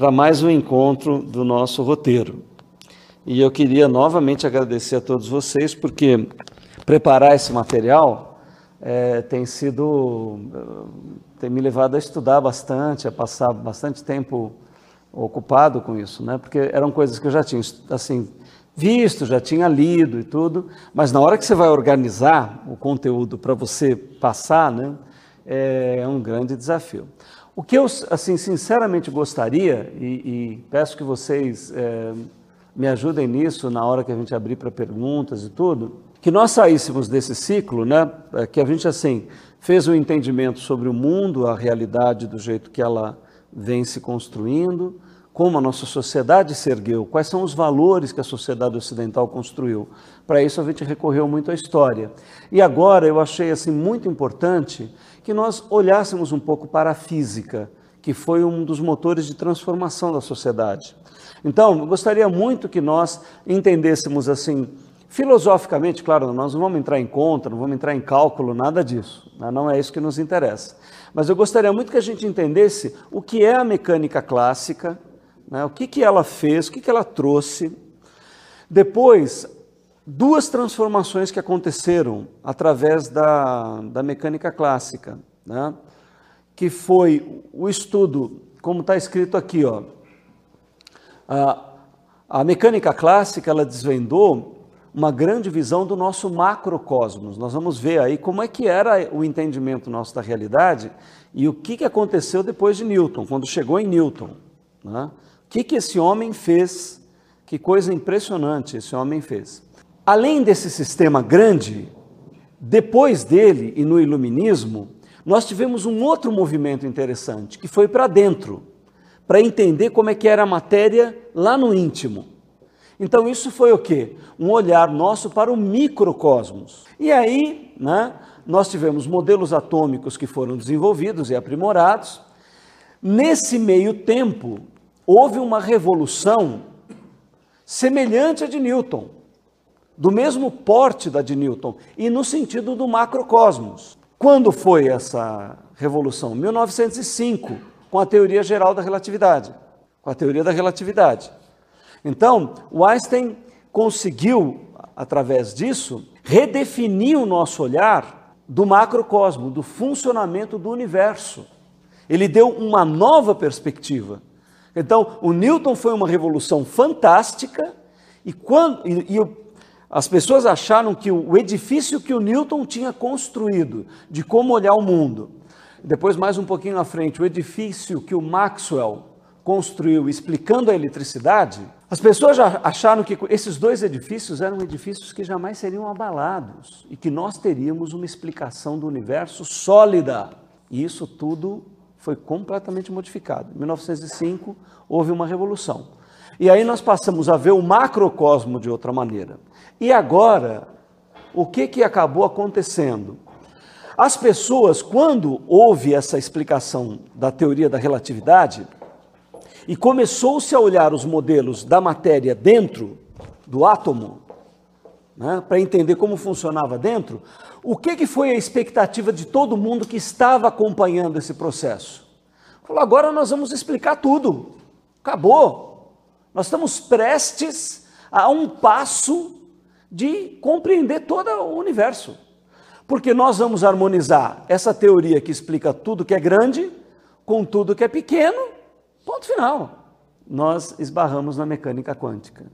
para mais um encontro do nosso roteiro. E eu queria novamente agradecer a todos vocês, porque preparar esse material tem me levado a estudar bastante, a passar bastante tempo ocupado com isso, né? Porque eram coisas que eu já tinha assim visto, já tinha lido e tudo, mas na hora que você vai organizar o conteúdo para você passar, né, é um grande desafio. O que eu, assim, sinceramente gostaria, e peço que vocês me ajudem nisso na hora que a gente abrir para perguntas e tudo, que nós saíssemos desse ciclo, né, que a gente, assim, fez um entendimento sobre o mundo, a realidade do jeito que ela vem se construindo, como a nossa sociedade se ergueu, quais são os valores que a sociedade ocidental construiu. Para isso a gente recorreu muito à história. E agora eu achei assim muito importante que nós olhássemos um pouco para a física, que foi um dos motores de transformação da sociedade. Então, eu gostaria muito que nós entendêssemos assim, filosoficamente, claro, nós não vamos entrar em conta, não vamos entrar em cálculo, nada disso, né? Não é isso que nos interessa. Mas eu gostaria muito que a gente entendesse o que é a mecânica clássica, né? O que ela fez, o que ela trouxe. Depois, duas transformações que aconteceram através da mecânica clássica, né? Que foi o estudo, como está escrito aqui, ó. A mecânica clássica, ela desvendou uma grande visão do nosso macrocosmos. Nós vamos ver aí como é que era o entendimento nosso da realidade e o que aconteceu depois de Newton, quando chegou em Newton, né? O que esse homem fez, que coisa impressionante esse homem fez. Além desse sistema grande, depois dele e no iluminismo, nós tivemos um outro movimento interessante, que foi para dentro, para entender como é que era a matéria lá no íntimo. Então isso foi o quê? Um olhar nosso para o microcosmos. E aí, né, nós tivemos modelos atômicos que foram desenvolvidos e aprimorados. Nesse meio tempo, houve uma revolução semelhante à de Newton, do mesmo porte da de Newton, e no sentido do macrocosmos. Quando foi essa revolução? 1905, com a teoria geral da relatividade, com a teoria da relatividade. Então, o Einstein conseguiu, através disso, redefinir o nosso olhar do macrocosmo, do funcionamento do universo. Ele deu uma nova perspectiva. Então, o Newton foi uma revolução fantástica as pessoas acharam que o edifício que o Newton tinha construído, de como olhar o mundo. Depois, mais um pouquinho à frente, o edifício que o Maxwell construiu explicando a eletricidade, as pessoas já acharam que esses dois edifícios eram edifícios que jamais seriam abalados e que nós teríamos uma explicação do universo sólida. E isso tudo foi completamente modificado. Em 1905, houve uma revolução. E aí nós passamos a ver o macrocosmo de outra maneira. E agora, o que acabou acontecendo? As pessoas, quando houve essa explicação da teoria da relatividade, e começou-se a olhar os modelos da matéria dentro do átomo, né, para entender como funcionava dentro, o que foi a expectativa de todo mundo que estava acompanhando esse processo? Falou, agora nós vamos explicar tudo, acabou. Nós estamos prestes a um passo de compreender todo o universo, porque nós vamos harmonizar essa teoria que explica tudo que é grande com tudo que é pequeno. Ponto final. Nós esbarramos na mecânica quântica.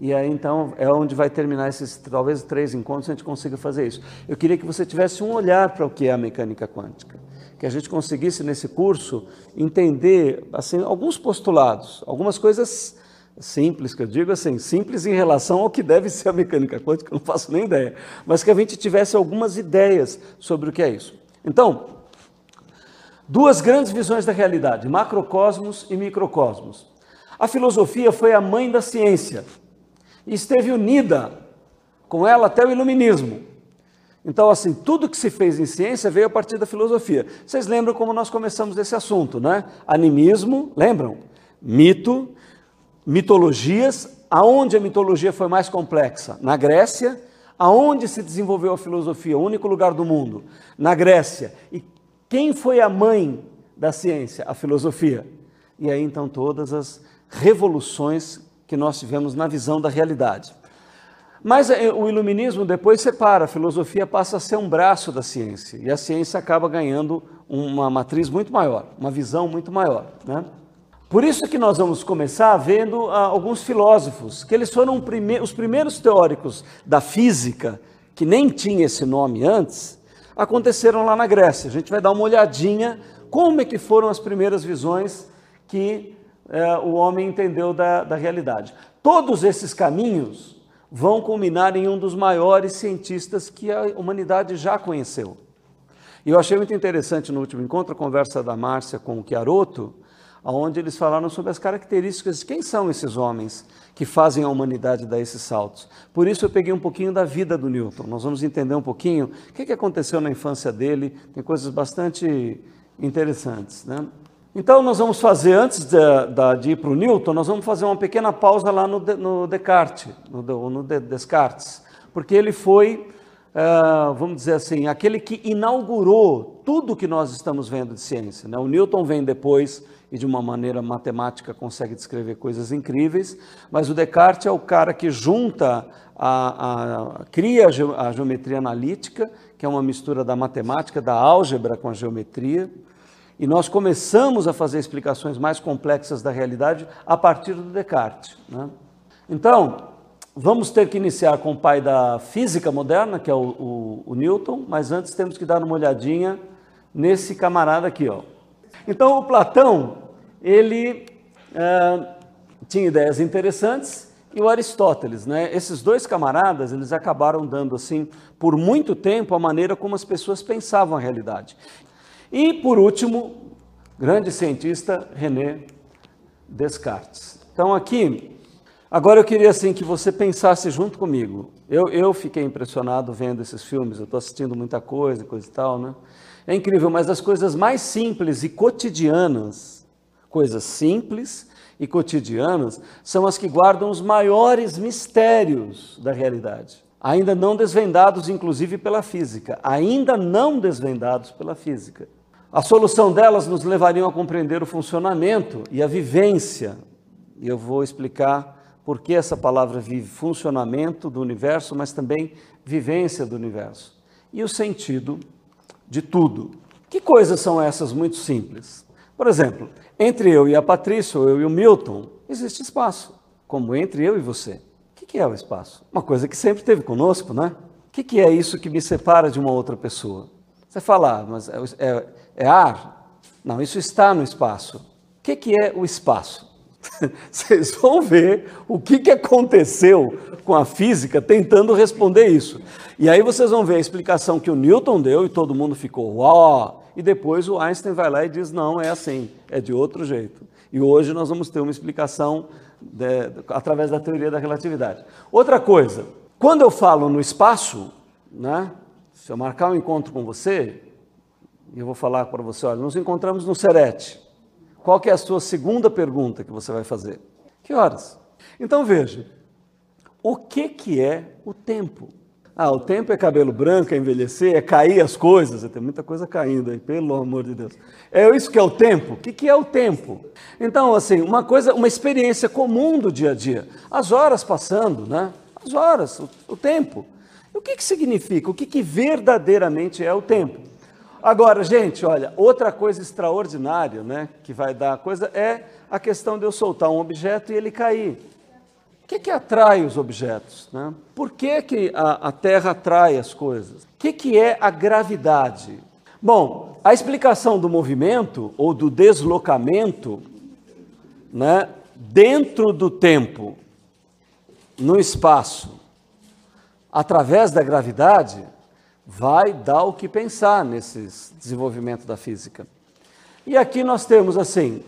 E aí, então, é onde vai terminar esses, talvez, 3 encontros, a gente consiga fazer isso. Eu queria que você tivesse um olhar para o que é a mecânica quântica, que a gente conseguisse, nesse curso, entender, assim, alguns postulados, algumas coisas simples, que eu digo assim, simples em relação ao que deve ser a mecânica quântica, eu não faço nem ideia, mas que a gente tivesse algumas ideias sobre o que é isso. Então, duas grandes visões da realidade, macrocosmos e microcosmos. A filosofia foi a mãe da ciência e esteve unida com ela até o iluminismo. Então, assim, tudo que se fez em ciência veio a partir da filosofia. Vocês lembram como nós começamos desse assunto, né? Animismo, lembram? Mito, mitologias. Aonde a mitologia foi mais complexa? Na Grécia. Aonde se desenvolveu a filosofia? O único lugar do mundo. Na Grécia. E quem foi a mãe da ciência? A filosofia. e aí então todas as revoluções que nós tivemos na visão da realidade. Mas o iluminismo depois separa, a filosofia passa a ser um braço da ciência, e a ciência acaba ganhando uma matriz muito maior, uma visão muito maior, né? Por isso que nós vamos começar vendo alguns filósofos, que eles foram os primeiros teóricos da física, que nem tinha esse nome antes, aconteceram lá na Grécia. A gente vai dar uma olhadinha como é que foram as primeiras visões que o homem entendeu da realidade. Todos esses caminhos vão culminar em um dos maiores cientistas que a humanidade já conheceu. E eu achei muito interessante no último encontro a conversa da Márcia com o Chiarotto, onde eles falaram sobre as características de quem são esses homens que fazem a humanidade dar esses saltos. Por isso eu peguei um pouquinho da vida do Newton. Nós vamos entender um pouquinho o que aconteceu na infância dele, tem coisas bastante interessantes, né? Então nós vamos fazer, antes de ir para o Newton, nós vamos fazer uma pequena pausa lá no Descartes, porque ele foi, vamos dizer assim, aquele que inaugurou tudo o que nós estamos vendo de ciência, né? O Newton vem depois e de uma maneira matemática consegue descrever coisas incríveis, mas o Descartes é o cara que junta, cria a geometria analítica, que é uma mistura da matemática, da álgebra com a geometria, e nós começamos a fazer explicações mais complexas da realidade a partir do Descartes, né? Então, vamos ter que iniciar com o pai da física moderna, que é o Newton, mas antes temos que dar uma olhadinha nesse camarada aqui, ó. Então, o Platão, ele tinha ideias interessantes, e o Aristóteles, né? Esses dois camaradas, eles acabaram dando, assim, por muito tempo, a maneira como as pessoas pensavam a realidade. E, por último, grande cientista, René Descartes. Então, aqui, agora eu queria, assim, que você pensasse junto comigo. Eu fiquei impressionado vendo esses filmes, eu estou assistindo muita coisa e tal, né? É incrível, mas as coisas mais simples e cotidianas, coisas simples e cotidianas, são as que guardam os maiores mistérios da realidade. Ainda não desvendados, inclusive, pela física. Ainda não desvendados pela física. A solução delas nos levaria a compreender o funcionamento e a vivência. E eu vou explicar por que essa palavra vive funcionamento do universo, mas também vivência do universo. E o sentido de tudo. Que coisas são essas muito simples? Por exemplo, entre eu e a Patrícia, ou eu e o Milton, existe espaço, como entre eu e você. O que é o espaço? Uma coisa que sempre teve conosco, né? O que é isso que me separa de uma outra pessoa? Você fala, mas é ar? Não, isso está no espaço. O que é o espaço? Vocês vão ver o que aconteceu com a física tentando responder isso. E aí vocês vão ver a explicação que o Newton deu e todo mundo ficou uau! E depois o Einstein vai lá e diz, não, é assim, é de outro jeito. E hoje nós vamos ter uma explicação através da teoria da relatividade. Outra coisa, quando eu falo no espaço, né, se eu marcar um encontro com você, eu vou falar para você, olha, nos encontramos no Cerete. Qual que é a sua segunda pergunta que você vai fazer? Que horas? Então veja, o que é o tempo? Ah, o tempo é cabelo branco, é envelhecer, é cair as coisas, tem muita coisa caindo aí, pelo amor de Deus. É isso que é o tempo? O que é o tempo? Então, assim, uma coisa, uma experiência comum do dia a dia, as horas passando, né? As horas, o tempo. E o que significa? O que verdadeiramente é o tempo? Agora, gente, olha, outra coisa extraordinária, né, que vai dar coisa é a questão de eu soltar um objeto e ele cair. O que atrai os objetos, né? Por que a Terra atrai as coisas? O que é a gravidade? Bom, a explicação do movimento ou do deslocamento, né, dentro do tempo, no espaço, através da gravidade, vai dar o que pensar nesse desenvolvimento da física. E aqui nós temos, assim,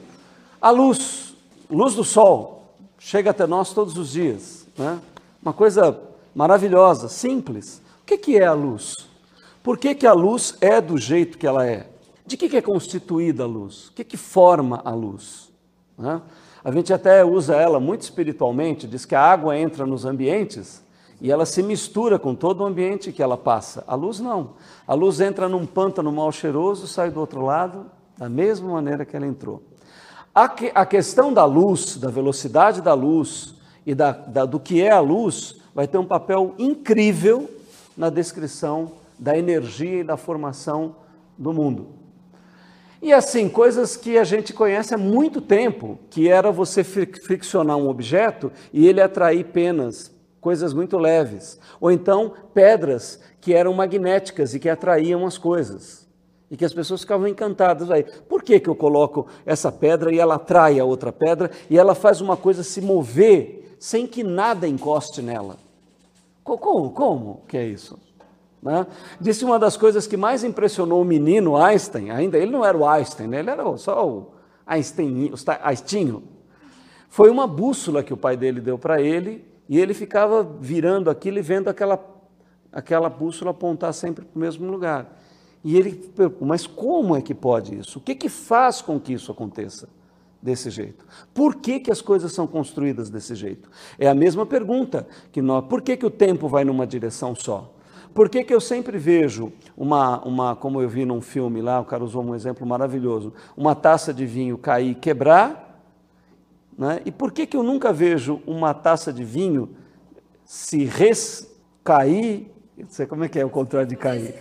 a luz do sol, chega até nós todos os dias, né? Uma coisa maravilhosa, simples. O que é a luz? Por que a luz é do jeito que ela é? De que é constituída a luz? O que forma a luz, né? A gente até usa ela muito espiritualmente, diz que a água entra nos ambientes e ela se mistura com todo o ambiente que ela passa. A luz não. A luz entra num pântano mal cheiroso, sai do outro lado, da mesma maneira que ela entrou. A questão da luz, da velocidade da luz e do que é a luz vai ter um papel incrível na descrição da energia e da formação do mundo. E assim, coisas que a gente conhece há muito tempo, que era você friccionar um objeto e ele atrair penas, coisas muito leves. Ou então pedras que eram magnéticas e que atraíam as coisas. E que as pessoas ficavam encantadas. Aí, por que que eu coloco essa pedra e ela atrai a outra pedra e ela faz uma coisa se mover sem que nada encoste nela? Como que é isso? Né? Disse uma das coisas que mais impressionou o menino Einstein, ainda ele não era o Einstein, né? Ele era só o Einsteinho, foi uma bússola que o pai dele deu para ele e ele ficava virando aquilo e vendo aquela bússola apontar sempre para o mesmo lugar. E ele perguntou, mas como é que pode isso? O que que faz com que isso aconteça desse jeito? Por que que as coisas são construídas desse jeito? É a mesma pergunta que nós, por que que o tempo vai numa direção só? Por que que eu sempre vejo como eu vi num filme lá, o cara usou um exemplo maravilhoso, uma taça de vinho cair e quebrar, né? E por que que eu nunca vejo uma taça de vinho se cair, não sei como é que é o contrário de cair,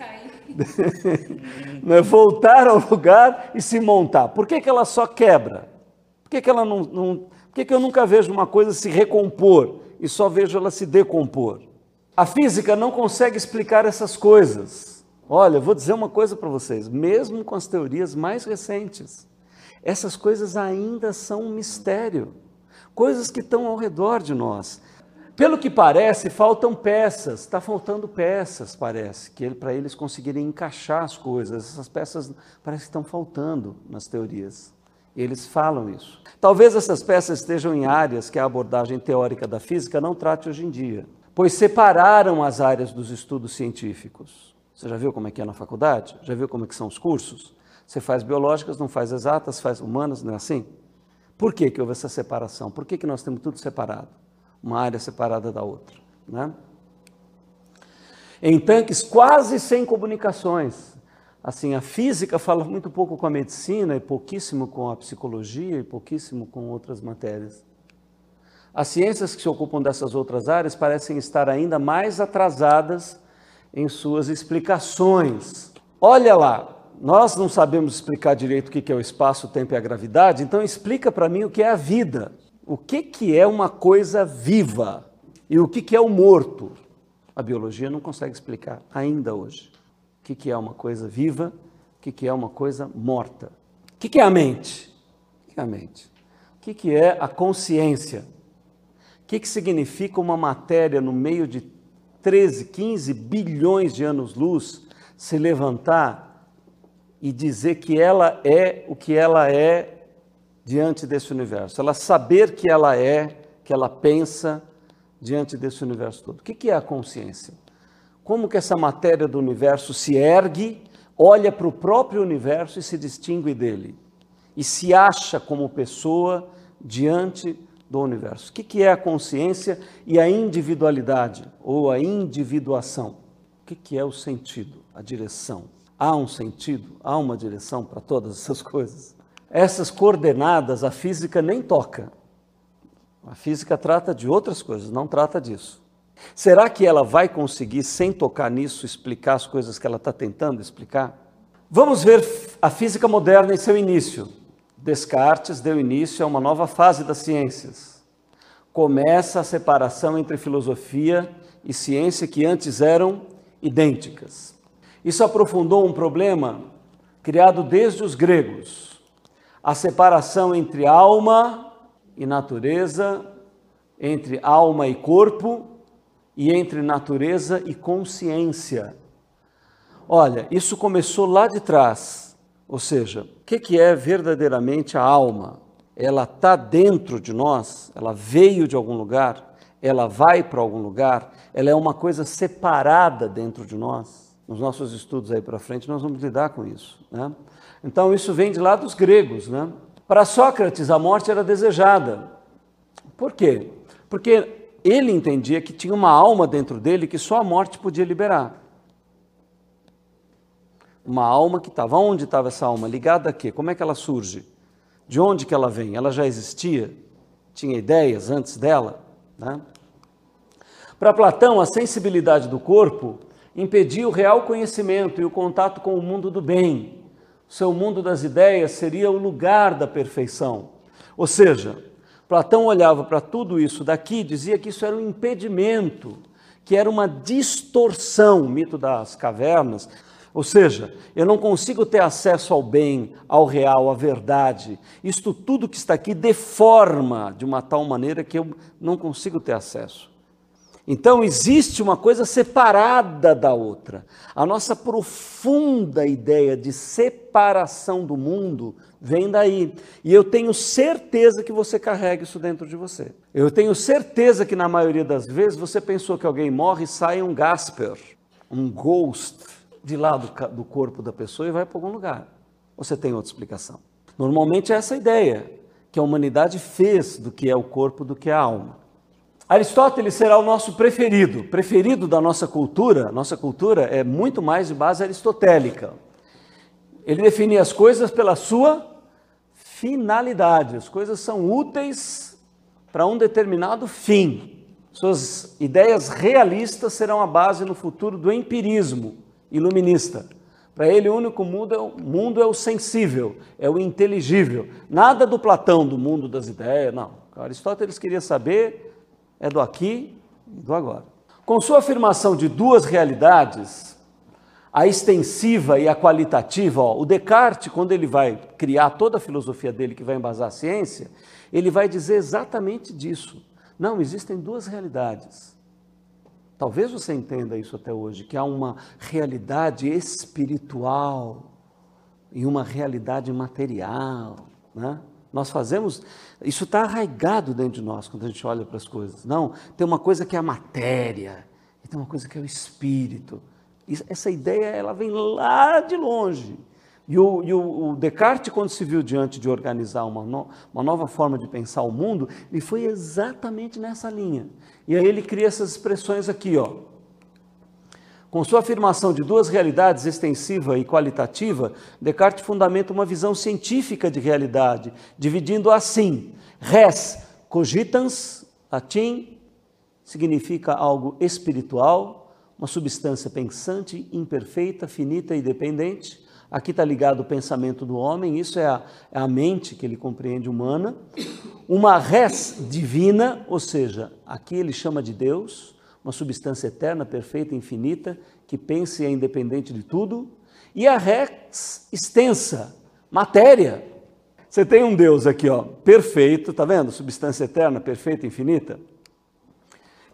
voltar ao lugar e se montar? Por que que ela só quebra? Por que que ela por que que eu nunca vejo uma coisa se recompor e só vejo ela se decompor? A física não consegue explicar essas coisas. Olha, vou dizer uma coisa para vocês, mesmo com as teorias mais recentes, essas coisas ainda são um mistério, coisas que estão ao redor de nós. Pelo que parece, faltam peças, está faltando peças, parece, que para eles conseguirem encaixar as coisas, essas peças parece que estão faltando nas teorias. Eles falam isso. Talvez essas peças estejam em áreas que a abordagem teórica da física não trate hoje em dia, pois separaram as áreas dos estudos científicos. Você já viu como é que é na faculdade? Já viu como é que são os cursos? Você faz biológicas, não faz exatas, faz humanas, não é assim? Por que que houve essa separação? Por que que nós temos tudo separado? Uma área separada da outra, né? Em tanques quase sem comunicações. Assim, a física fala muito pouco com a medicina e pouquíssimo com a psicologia e pouquíssimo com outras matérias. As ciências que se ocupam dessas outras áreas parecem estar ainda mais atrasadas em suas explicações. Olha lá, nós não sabemos explicar direito o que é o espaço, o tempo e a gravidade, então explica para mim o que é a vida. O que é uma coisa viva e o que é o morto? A biologia não consegue explicar ainda hoje. O que é uma coisa viva, o que é uma coisa morta. O que é a mente? O que é a mente? O que é a consciência? O que significa uma matéria no meio de 13, 15 bilhões de anos-luz se levantar e dizer que ela é o que ela é diante desse universo? Ela saber que ela é, que ela pensa diante desse universo todo. O que é a consciência? Como que essa matéria do universo se ergue, olha para o próprio universo e se distingue dele? E se acha como pessoa diante do universo. O que é a consciência e a individualidade ou a individuação? O que é o sentido, a direção? Há um sentido, há uma direção para todas essas coisas? Essas coordenadas a física nem toca. A física trata de outras coisas, não trata disso. Será que ela vai conseguir, sem tocar nisso, explicar as coisas que ela está tentando explicar? Vamos ver a física moderna em seu início. Descartes deu início a uma nova fase das ciências. Começa a separação entre filosofia e ciência que antes eram idênticas. Isso aprofundou um problema criado desde os gregos. A separação entre alma e natureza, entre alma e corpo e entre natureza e consciência. Olha, isso começou lá de trás. Ou seja, o que é verdadeiramente a alma? Ela está dentro de nós, ela veio de algum lugar, ela vai para algum lugar, ela é uma coisa separada dentro de nós. Nos nossos estudos aí para frente nós vamos lidar com isso, né? Então isso vem de lá dos gregos, né? Para Sócrates a morte era desejada. Por quê? Porque ele entendia que tinha uma alma dentro dele que só a morte podia liberar. Uma alma que estava, onde estava essa alma? Ligada a quê? Como é que ela surge? De onde que ela vem? Ela já existia? Tinha ideias antes dela? Né? Para Platão, a sensibilidade do corpo impedia o real conhecimento e o contato com o mundo do bem. O seu mundo das ideias seria o lugar da perfeição. Ou seja, Platão olhava para tudo isso daqui e dizia que isso era um impedimento, que era uma distorção, mito das cavernas. Ou seja, eu não consigo ter acesso ao bem, ao real, à verdade. Isto tudo que está aqui deforma de uma tal maneira que eu não consigo ter acesso. Então existe uma coisa separada da outra. A nossa profunda ideia de separação do mundo vem daí. E eu tenho certeza que você carrega isso dentro de você. Eu tenho certeza que na maioria das vezes você pensou que alguém morre e sai um gasper, um ghost de lá do corpo da pessoa e vai para algum lugar. Você tem outra explicação. Normalmente é essa ideia que a humanidade fez do que é o corpo, do que é a alma. Aristóteles será o nosso preferido da nossa cultura é muito mais de base aristotélica. Ele definia as coisas pela sua finalidade, as coisas são úteis para um determinado fim. Suas ideias realistas serão a base no futuro do empirismo iluminista. Para ele o único mundo é o sensível, é o inteligível, nada do Platão, do mundo das ideias, não. Aristóteles queria saber é do aqui e do agora. Com sua afirmação de duas realidades, a extensiva e a qualitativa, o Descartes, quando ele vai criar toda a filosofia dele que vai embasar a ciência, ele vai dizer exatamente disso. Não, existem duas realidades. Talvez você entenda isso até hoje, que há uma realidade espiritual e uma realidade material, né? Nós fazemos, isso está arraigado dentro de nós quando a gente olha para as coisas. Não, tem uma coisa que é a matéria, e tem uma coisa que é o espírito. Essa ideia, ela vem lá de longe. E o Descartes, quando se viu diante de organizar uma nova forma de pensar o mundo, ele foi exatamente nessa linha. E aí ele cria essas expressões aqui, ó. Com sua afirmação de duas realidades, extensiva e qualitativa, Descartes fundamenta uma visão científica de realidade, dividindo assim, res cogitans, latim, significa algo espiritual, uma substância pensante, imperfeita, finita e dependente. Aqui está ligado o pensamento do homem, isso é a mente que ele compreende humana. Uma res divina, ou seja, aqui ele chama de Deus, uma substância eterna, perfeita, infinita, que pensa e é independente de tudo, e a res extensa, matéria. Você tem um Deus aqui, ó, perfeito, tá vendo? Substância eterna, perfeita, infinita.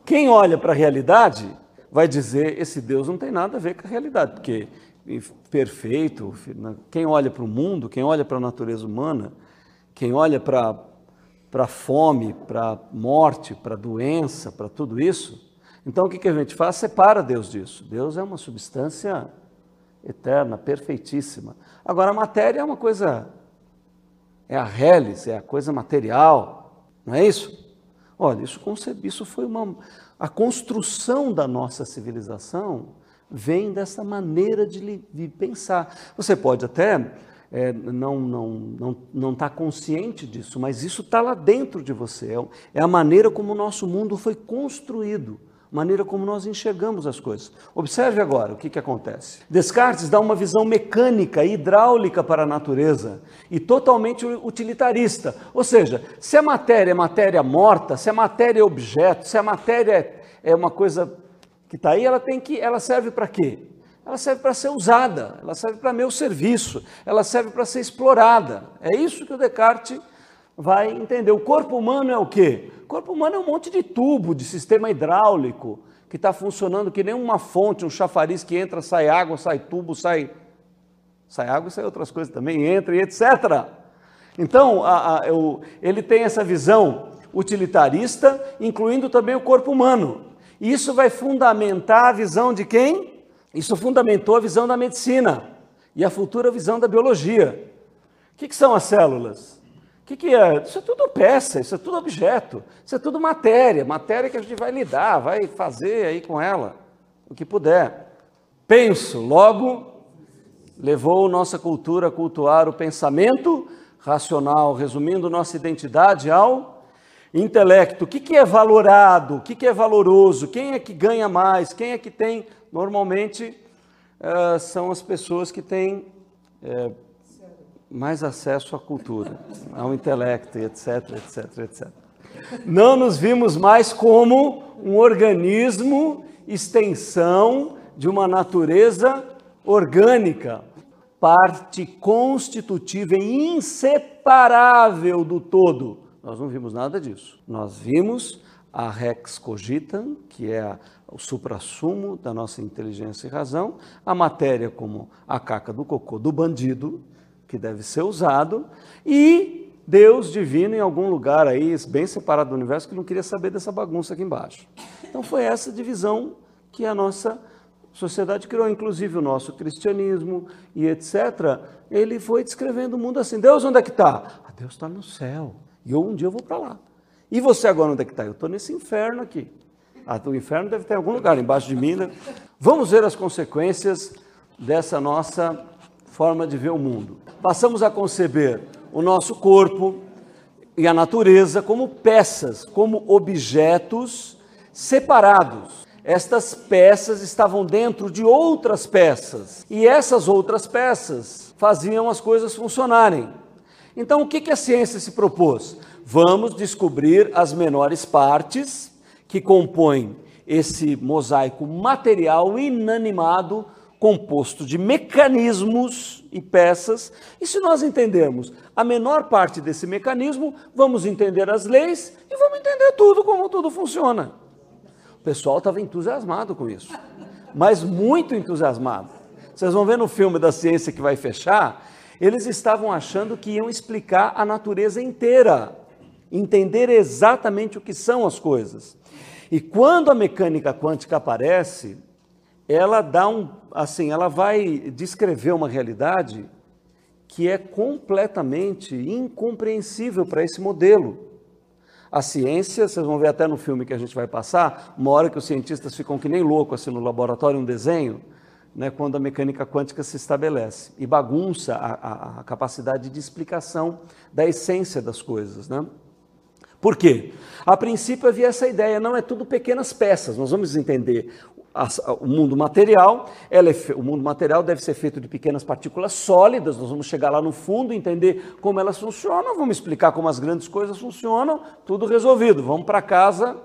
Quem olha para a realidade vai dizer, esse Deus não tem nada a ver com a realidade, porque perfeito, quem olha para o mundo, quem olha para a natureza humana, quem olha para a fome, para a morte, para a doença, para tudo isso, então, o que a gente faz? Separa Deus disso. Deus é uma substância eterna, perfeitíssima. Agora, a matéria é uma coisa, é a reles, é a coisa material, não é isso? Olha, isso foi a construção da nossa civilização vem dessa maneira de pensar. Você pode até não está consciente disso, mas isso está lá dentro de você. É a maneira como o nosso mundo foi construído. Maneira como nós enxergamos as coisas. Observe agora o que acontece. Descartes dá uma visão mecânica e hidráulica para a natureza e totalmente utilitarista. Ou seja, se a matéria é matéria morta, se a matéria é objeto, se a matéria é uma coisa que está aí, ela serve para quê? Ela serve para ser usada, ela serve para meu serviço, ela serve para ser explorada. É isso que o Descartes vai entender. O corpo humano é o quê? O corpo humano é um monte de tubo, de sistema hidráulico, que está funcionando que nem uma fonte, um chafariz que entra, sai água, sai tubo, sai água e sai outras coisas também, entra e etc. Então, ele tem essa visão utilitarista, incluindo também o corpo humano. E isso vai fundamentar a visão de quem? Isso fundamentou a visão da medicina e a futura visão da biologia. O que são as células? O que é? Isso é tudo peça, isso é tudo objeto, isso é tudo matéria, matéria que a gente vai lidar, vai fazer aí com ela, o que puder. Penso, logo, levou nossa cultura a cultuar o pensamento racional, resumindo nossa identidade ao intelecto. O que é valorado? O que é valoroso? Quem é que ganha mais? Quem é que tem? Normalmente são as pessoas que têm mais acesso à cultura, ao intelecto, etc, etc, etc. Não nos vimos mais como um organismo, extensão de uma natureza orgânica, parte constitutiva e inseparável do todo. Nós não vimos nada disso. Nós vimos a rex cogitam, que é o suprassumo da nossa inteligência e razão, a matéria como a caca do cocô do bandido, que deve ser usado, e Deus divino em algum lugar aí, bem separado do universo, que não queria saber dessa bagunça aqui embaixo. Então foi essa divisão que a nossa sociedade criou, inclusive o nosso cristianismo e etc. Ele foi descrevendo o mundo assim: Deus onde é que está? Ah, Deus está no céu, e eu um dia eu vou para lá. E você agora onde é que está? Eu estou nesse inferno aqui. Ah, o inferno deve estar em algum lugar, embaixo de mim, né? Vamos ver as consequências dessa nossa forma de ver o mundo. Passamos a conceber o nosso corpo e a natureza como peças, como objetos separados. Estas peças estavam dentro de outras peças e essas outras peças faziam as coisas funcionarem. Então, o que a ciência se propôs? Vamos descobrir as menores partes que compõem esse mosaico material inanimado, composto de mecanismos e peças, e se nós entendermos a menor parte desse mecanismo, vamos entender as leis e vamos entender tudo, como tudo funciona. O pessoal estava entusiasmado com isso, mas muito entusiasmado. Vocês vão ver no filme da ciência que vai fechar, eles estavam achando que iam explicar a natureza inteira, entender exatamente o que são as coisas. E quando a mecânica quântica aparece, ela dá ela vai descrever uma realidade que é completamente incompreensível para esse modelo. A ciência, vocês vão ver até no filme que a gente vai passar, uma hora que os cientistas ficam que nem loucos assim no laboratório, um desenho, né, quando a mecânica quântica se estabelece e bagunça a capacidade de explicação da essência das coisas, né? Por quê? A princípio havia essa ideia, não, é tudo pequenas peças, nós vamos entender o mundo material, o mundo material deve ser feito de pequenas partículas sólidas, nós vamos chegar lá no fundo, entender como elas funcionam, vamos explicar como as grandes coisas funcionam, tudo resolvido, vamos para casa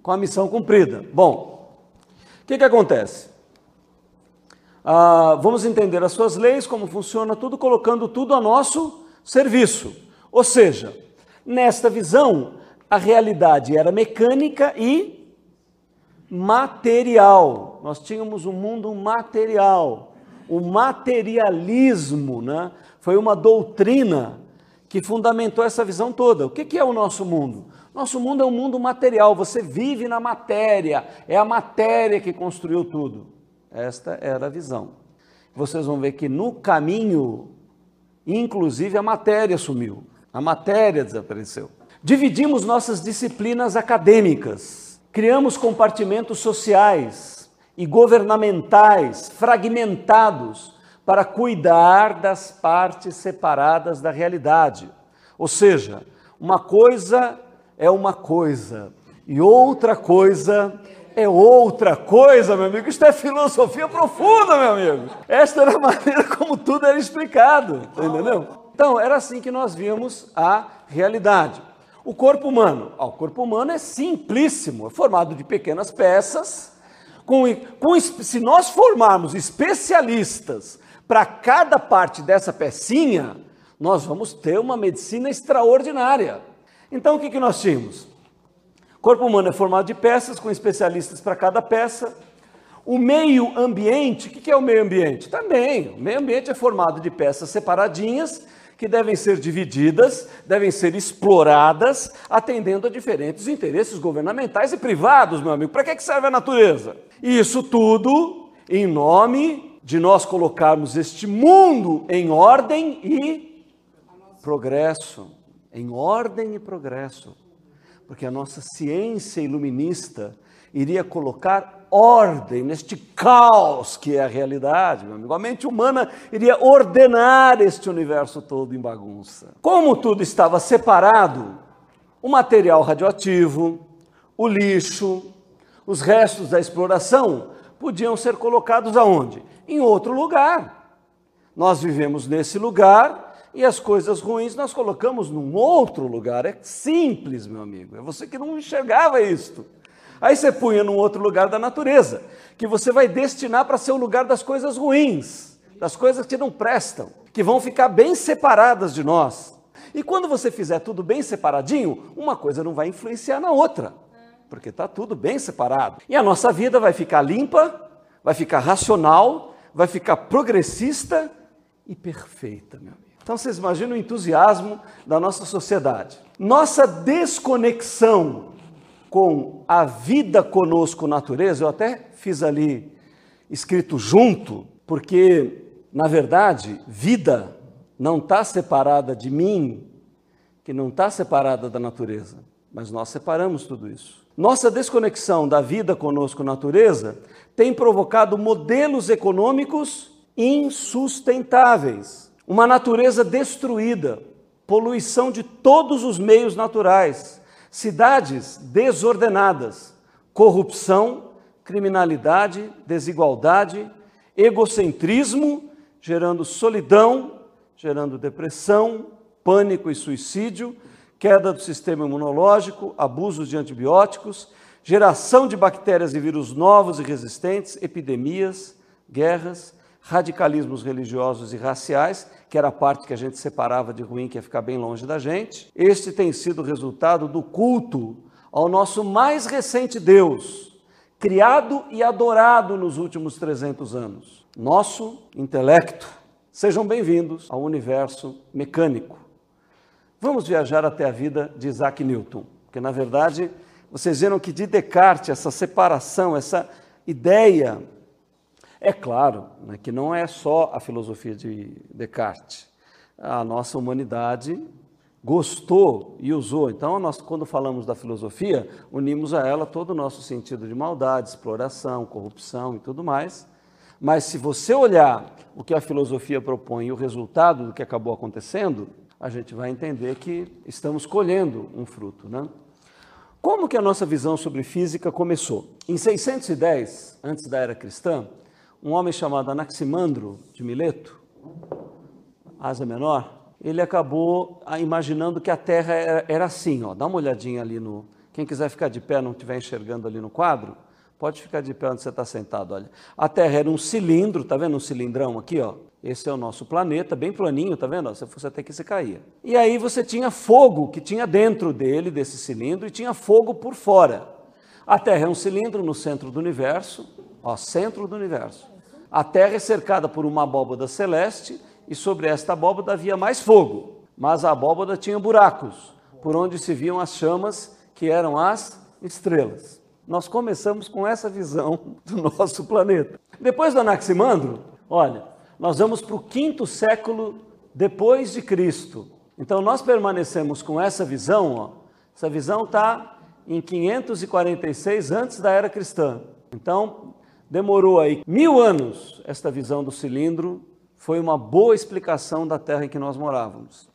com a missão cumprida. Bom, o que acontece? Vamos entender as suas leis, como funciona tudo, colocando tudo a nosso serviço, ou seja, nesta visão, a realidade era mecânica e material. Nós tínhamos um mundo material, o materialismo, né? Foi uma doutrina que fundamentou essa visão toda. O que é o nosso mundo? Nosso mundo é um mundo material, você vive na matéria, é a matéria que construiu tudo. Esta era a visão. Vocês vão ver que no caminho, inclusive a matéria sumiu, a matéria desapareceu. Dividimos nossas disciplinas acadêmicas. Criamos compartimentos sociais e governamentais fragmentados para cuidar das partes separadas da realidade. Ou seja, uma coisa é uma coisa e outra coisa é outra coisa, meu amigo. Isto é filosofia profunda, meu amigo. Esta era a maneira como tudo era explicado, entendeu? Então, era assim que nós víamos a realidade. O corpo humano. O corpo humano é simplíssimo, é formado de pequenas peças. Se nós formarmos especialistas para cada parte dessa pecinha, nós vamos ter uma medicina extraordinária. Então, o que nós tínhamos? O corpo humano é formado de peças, com especialistas para cada peça. O meio ambiente, o que é o meio ambiente? Também, o meio ambiente é formado de peças separadinhas, que devem ser divididas, devem ser exploradas, atendendo a diferentes interesses governamentais e privados, meu amigo. Para que serve a natureza? E isso tudo em nome de nós colocarmos este mundo em ordem e progresso. Em ordem e progresso. Porque a nossa ciência iluminista iria colocar ordem, neste caos que é a realidade, meu amigo. A mente humana iria ordenar este universo todo em bagunça. Como tudo estava separado, o material radioativo, o lixo, os restos da exploração podiam ser colocados aonde? Em outro lugar. Nós vivemos nesse lugar e as coisas ruins nós colocamos num outro lugar. É simples, meu amigo. É você que não enxergava isto. Aí você punha num outro lugar da natureza, que você vai destinar para ser o lugar das coisas ruins, das coisas que não prestam, que vão ficar bem separadas de nós. E quando você fizer tudo bem separadinho, uma coisa não vai influenciar na outra, porque está tudo bem separado. E a nossa vida vai ficar limpa, vai ficar racional, vai ficar progressista e perfeita, meu amigo. Então vocês imaginam o entusiasmo da nossa sociedade. Nossa desconexão com a vida conosco, natureza, eu até fiz ali escrito junto, porque, na verdade, vida não está separada de mim, que não está separada da natureza, mas nós separamos tudo isso. Nossa desconexão da vida conosco, natureza, tem provocado modelos econômicos insustentáveis, uma natureza destruída, poluição de todos os meios naturais, cidades desordenadas, corrupção, criminalidade, desigualdade, egocentrismo, gerando solidão, gerando depressão, pânico e suicídio, queda do sistema imunológico, abusos de antibióticos, geração de bactérias e vírus novos e resistentes, epidemias, guerras, radicalismos religiosos e raciais, que era a parte que a gente separava de ruim, que ia ficar bem longe da gente. Este tem sido o resultado do culto ao nosso mais recente Deus, criado e adorado nos últimos 300 anos, nosso intelecto. Sejam bem-vindos ao universo mecânico. Vamos viajar até a vida de Isaac Newton, porque, na verdade, vocês viram que de Descartes, essa separação, essa ideia... É claro, né, que não é só a filosofia de Descartes. A nossa humanidade gostou e usou. Então, nós, quando falamos da filosofia, unimos a ela todo o nosso sentido de maldade, exploração, corrupção e tudo mais. Mas se você olhar o que a filosofia propõe e o resultado do que acabou acontecendo, a gente vai entender que estamos colhendo um fruto, né? Como que a nossa visão sobre física começou? Em 610, antes da era cristã, um homem chamado Anaximandro de Mileto, Ásia Menor, ele acabou imaginando que a Terra era assim, ó. Dá uma olhadinha ali no... Quem quiser ficar de pé, não estiver enxergando ali no quadro, pode ficar de pé onde você está sentado, olha. A Terra era um cilindro, tá vendo um cilindrão aqui, ó? Esse é o nosso planeta, bem planinho, tá vendo? Se fosse até aqui, você caía. E aí você tinha fogo que tinha dentro dele, desse cilindro, e tinha fogo por fora. A Terra é um cilindro no centro do universo, ó, centro do universo. A Terra é cercada por uma abóbada celeste e sobre esta abóbada havia mais fogo, mas a abóbada tinha buracos, por onde se viam as chamas que eram as estrelas. Nós começamos com essa visão do nosso planeta. Depois do Anaximandro, olha, nós vamos para o 5º século depois de Cristo. Então nós permanecemos com essa visão, ó. Essa visão está em 546 antes da era cristã. Então... demorou aí 1000 anos esta visão do cilindro, foi uma boa explicação da Terra em que nós morávamos.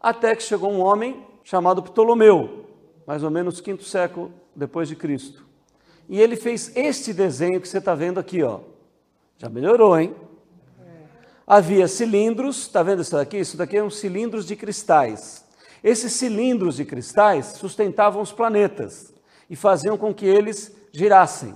Até que chegou um homem chamado Ptolomeu, mais ou menos 5º século depois de Cristo. E ele fez este desenho que você está vendo aqui, ó. Já melhorou, hein? Havia cilindros, está vendo isso daqui? Isso daqui eram cilindros de cristais. Esses cilindros de cristais sustentavam os planetas e faziam com que eles girassem.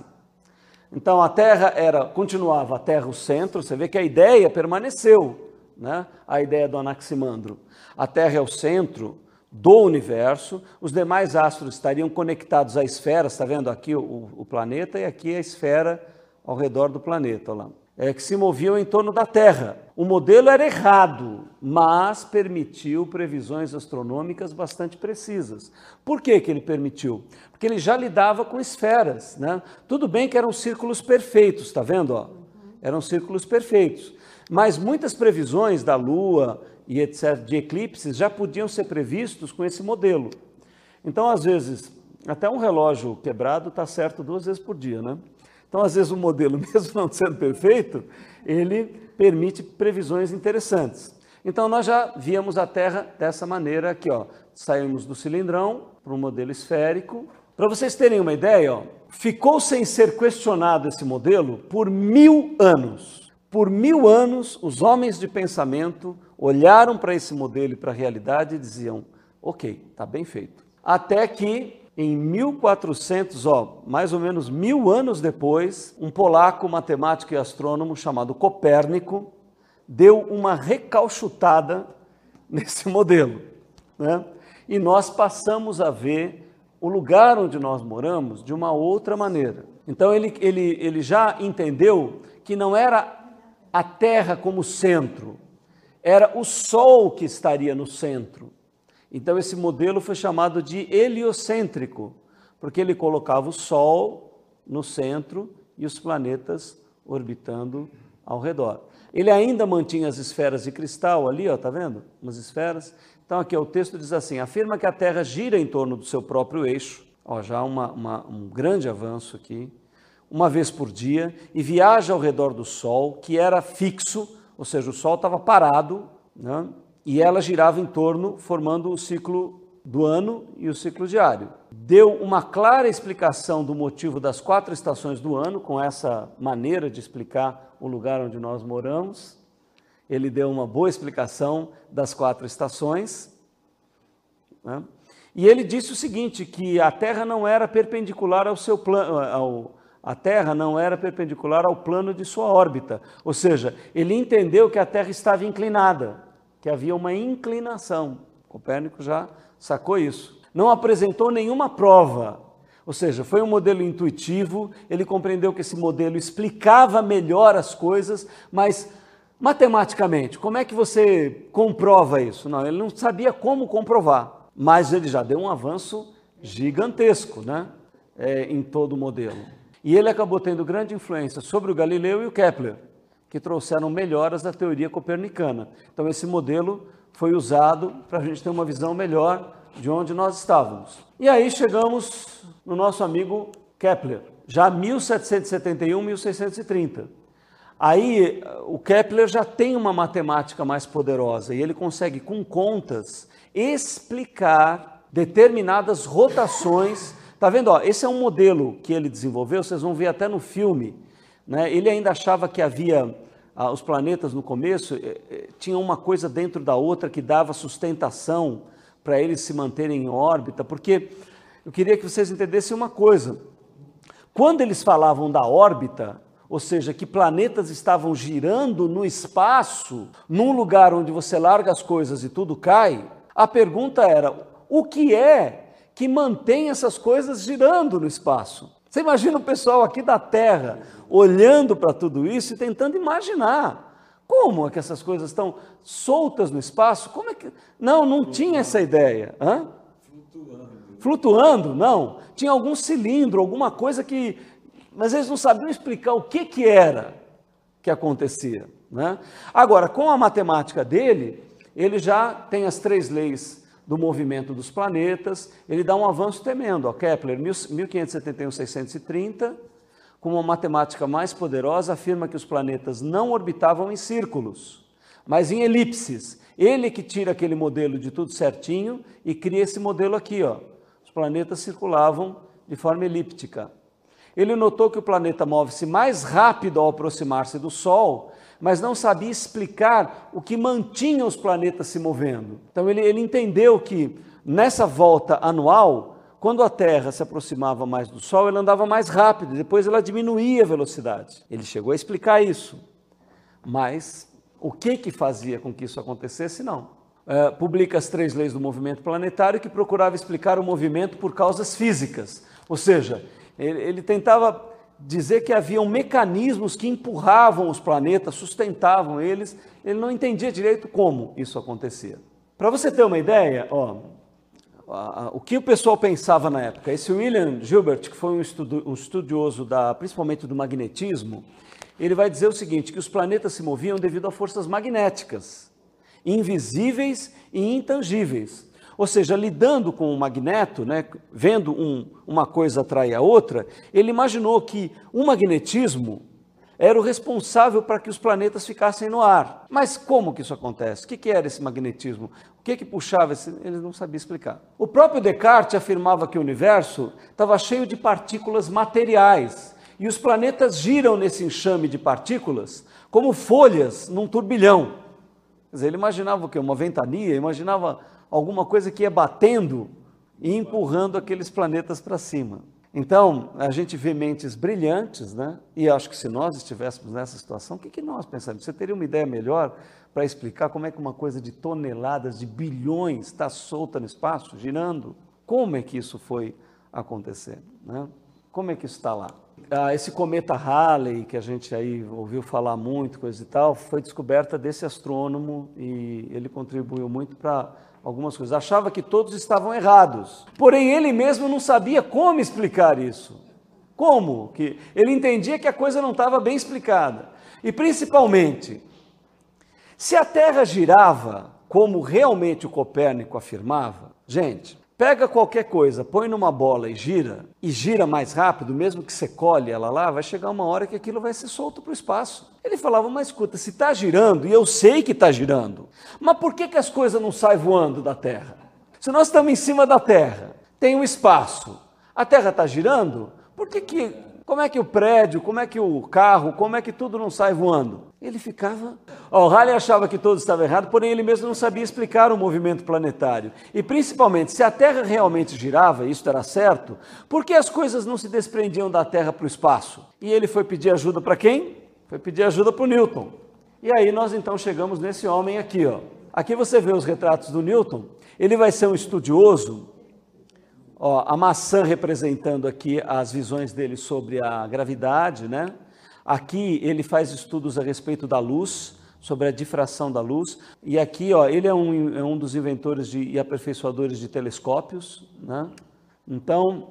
Então a Terra era, continuava a Terra o centro, você vê que a ideia permaneceu, né? A ideia do Anaximandro. A Terra é o centro do universo, os demais astros estariam conectados à esfera, está vendo aqui o planeta e aqui a esfera ao redor do planeta, olha lá, que se moviam em torno da Terra. O modelo era errado, mas permitiu previsões astronômicas bastante precisas. Por que que ele permitiu? Porque ele já lidava com esferas, né? Tudo bem que eram círculos perfeitos, está vendo? Ó? Eram círculos perfeitos, mas muitas previsões da Lua e etc, de eclipses já podiam ser previstos com esse modelo. Então, às vezes, até um relógio quebrado está certo 2 vezes por dia, né? Então, às vezes, o modelo, mesmo não sendo perfeito, ele permite previsões interessantes. Então, nós já víamos a Terra dessa maneira aqui, ó. Saímos do cilindrão para um modelo esférico. Para vocês terem uma ideia, ó, ficou sem ser questionado esse modelo por 1000 anos. Por 1000 anos, os homens de pensamento olharam para esse modelo e para a realidade e diziam, ok, está bem feito. Até que, em 1400, ó, mais ou menos 1000 anos depois, um polaco, matemático e astrônomo chamado Copérnico deu uma recauchutada nesse modelo, né? E nós passamos a ver o lugar onde nós moramos de uma outra maneira. Então ele já entendeu que não era a Terra como centro, era o Sol que estaria no centro. Então esse modelo foi chamado de heliocêntrico, porque ele colocava o Sol no centro e os planetas orbitando ao redor. Ele ainda mantinha as esferas de cristal ali, ó, tá vendo? Umas esferas. Então aqui ó, o texto diz assim, afirma que a Terra gira em torno do seu próprio eixo, ó, já um grande avanço aqui, uma vez por dia, e viaja ao redor do Sol, que era fixo, ou seja, o Sol estava parado, né? E ela girava em torno, formando o ciclo do ano e o ciclo diário. Deu uma clara explicação do motivo das 4 estações do ano, com essa maneira de explicar o lugar onde nós moramos. Ele deu uma boa explicação das 4 estações. Né? E ele disse o seguinte, que a Terra não era perpendicular ao seu plano. A Terra não era perpendicular ao plano de sua órbita. Ou seja, ele entendeu que a Terra estava inclinada, que havia uma inclinação. Copérnico já sacou isso. Não apresentou nenhuma prova, ou seja, foi um modelo intuitivo, ele compreendeu que esse modelo explicava melhor as coisas, mas matematicamente, como é que você comprova isso? Não, ele não sabia como comprovar, mas ele já deu um avanço gigantesco, né? Em todo o modelo. E ele acabou tendo grande influência sobre o Galileu e o Kepler, que trouxeram melhoras da teoria copernicana. Então esse modelo foi usado para a gente ter uma visão melhor de onde nós estávamos. E aí chegamos no nosso amigo Kepler, já 1771, 1630. Aí o Kepler já tem uma matemática mais poderosa e ele consegue, com contas, explicar determinadas rotações. Tá vendo? Ó, esse é um modelo que ele desenvolveu, vocês vão ver até no filme, né? Ele ainda achava que havia os planetas no começo, tinha uma coisa dentro da outra que dava sustentação para eles se manterem em órbita, porque eu queria que vocês entendessem uma coisa. Quando eles falavam da órbita, ou seja, que planetas estavam girando no espaço, num lugar onde você larga as coisas e tudo cai, a pergunta era, o que é que mantém essas coisas girando no espaço? Você imagina o pessoal aqui da Terra olhando para tudo isso e tentando imaginar como é que essas coisas estão soltas no espaço, como é que... Não, não tinha essa ideia. Hã? Flutuando, não. Tinha algum cilindro, alguma coisa que... Mas eles não sabiam explicar o que era que acontecia, né? Agora, com a matemática dele, ele já tem as 3 leis do movimento dos planetas, ele dá um avanço tremendo. Ó, Kepler, 1571-630, com uma matemática mais poderosa, afirma que os planetas não orbitavam em círculos, mas em elipses. Ele que tira aquele modelo de tudo certinho e cria esse modelo aqui, ó. Os planetas circulavam de forma elíptica. Ele notou que o planeta move-se mais rápido ao aproximar-se do Sol, mas não sabia explicar o que mantinha os planetas se movendo. Então ele entendeu que nessa volta anual, quando a Terra se aproximava mais do Sol, ela andava mais rápido, depois ela diminuía a velocidade. Ele chegou a explicar isso, mas o que fazia com que isso acontecesse, não. Publica as 3 leis do movimento planetário, que procurava explicar o movimento por causas físicas, ou seja, ele tentava dizer que haviam mecanismos que empurravam os planetas, sustentavam eles, ele não entendia direito como isso acontecia. Para você ter uma ideia, ó, o que o pessoal pensava na época, esse William Gilbert, que foi um estudioso principalmente do magnetismo, ele vai dizer o seguinte, que os planetas se moviam devido a forças magnéticas, invisíveis e intangíveis. Ou seja, lidando com o magneto, né, vendo uma coisa atrair a outra, ele imaginou que o magnetismo era o responsável para que os planetas ficassem no ar. Mas como que isso acontece? O que era esse magnetismo? O que puxava? Ele não sabia explicar. O próprio Descartes afirmava que o universo estava cheio de partículas materiais e os planetas giram nesse enxame de partículas como folhas num turbilhão. Quer dizer, ele imaginava o quê? Uma ventania, imaginava alguma coisa que ia batendo e empurrando aqueles planetas para cima. Então, a gente vê mentes brilhantes, né? E acho que se nós estivéssemos nessa situação, o que nós pensamos? Você teria uma ideia melhor para explicar como é que uma coisa de toneladas, de bilhões, está solta no espaço, girando? Como é que isso foi acontecer, né? Como é que isso está lá? Esse cometa Halley, que a gente aí ouviu falar muito, coisa e tal, foi descoberta desse astrônomo e ele contribuiu muito para algumas coisas. Achava que todos estavam errados, porém ele mesmo não sabia como explicar isso. Como? Que ele entendia que a coisa não estava bem explicada. E principalmente, se a Terra girava como realmente o Copérnico afirmava, gente, pega qualquer coisa, põe numa bola e gira mais rápido, mesmo que você colhe ela lá, vai chegar uma hora que aquilo vai ser solto para o espaço. Ele falava, mas escuta, se está girando, e eu sei que está girando, mas por que as coisas não saem voando da Terra? Se nós estamos em cima da Terra, tem um espaço, a Terra está girando, por que como é que o prédio, como é que o carro, como é que tudo não sai voando? Ele ficava... O Halley achava que todos estavam errados, porém ele mesmo não sabia explicar o movimento planetário. E principalmente, se a Terra realmente girava, e isso era certo, por que as coisas não se desprendiam da Terra para o espaço? E ele foi pedir ajuda para quem? Foi pedir ajuda para o Newton. E aí nós então chegamos nesse homem aqui, ó. Aqui você vê os retratos do Newton. Ele vai ser um estudioso, ó, a maçã representando aqui as visões dele sobre a gravidade, né? Aqui ele faz estudos a respeito da luz, sobre a difração da luz. E aqui, ó, ele é um dos inventores e aperfeiçoadores de telescópios, né? Então,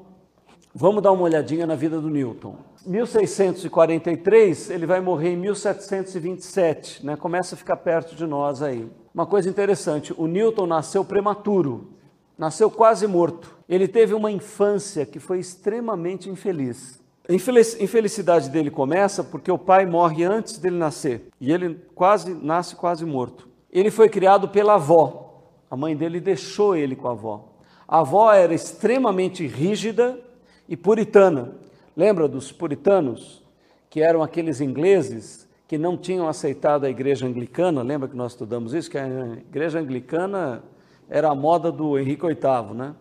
vamos dar uma olhadinha na vida do Newton. 1643, ele vai morrer em 1727, né? Começa a ficar perto de nós aí. Uma coisa interessante, o Newton nasceu prematuro, nasceu quase morto. Ele teve uma infância que foi extremamente infeliz. A infelicidade dele começa porque o pai morre antes dele nascer e ele nasce quase morto. Ele foi criado pela avó, a mãe dele deixou ele com a avó. A avó era extremamente rígida e puritana. Lembra dos puritanos, que eram aqueles ingleses que não tinham aceitado a igreja anglicana? Lembra que nós estudamos isso, que a igreja anglicana era a moda do Henrique VIII, né?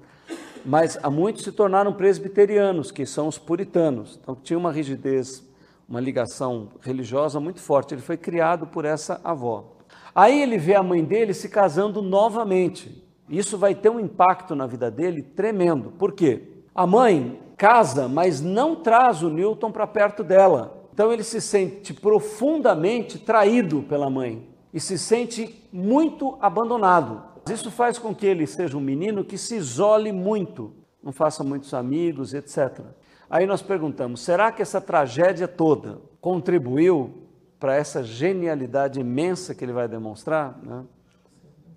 Mas há muitos se tornaram presbiterianos, que são os puritanos. Então tinha uma rigidez, uma ligação religiosa muito forte. Ele foi criado por essa avó. Aí ele vê a mãe dele se casando novamente. Isso vai ter um impacto na vida dele tremendo. Por quê? A mãe casa, mas não traz o Newton para perto dela. Então ele se sente profundamente traído pela mãe e se sente muito abandonado. Isso faz com que ele seja um menino que se isole muito, não faça muitos amigos, etc. Aí nós perguntamos, será que essa tragédia toda contribuiu para essa genialidade imensa que ele vai demonstrar? Né?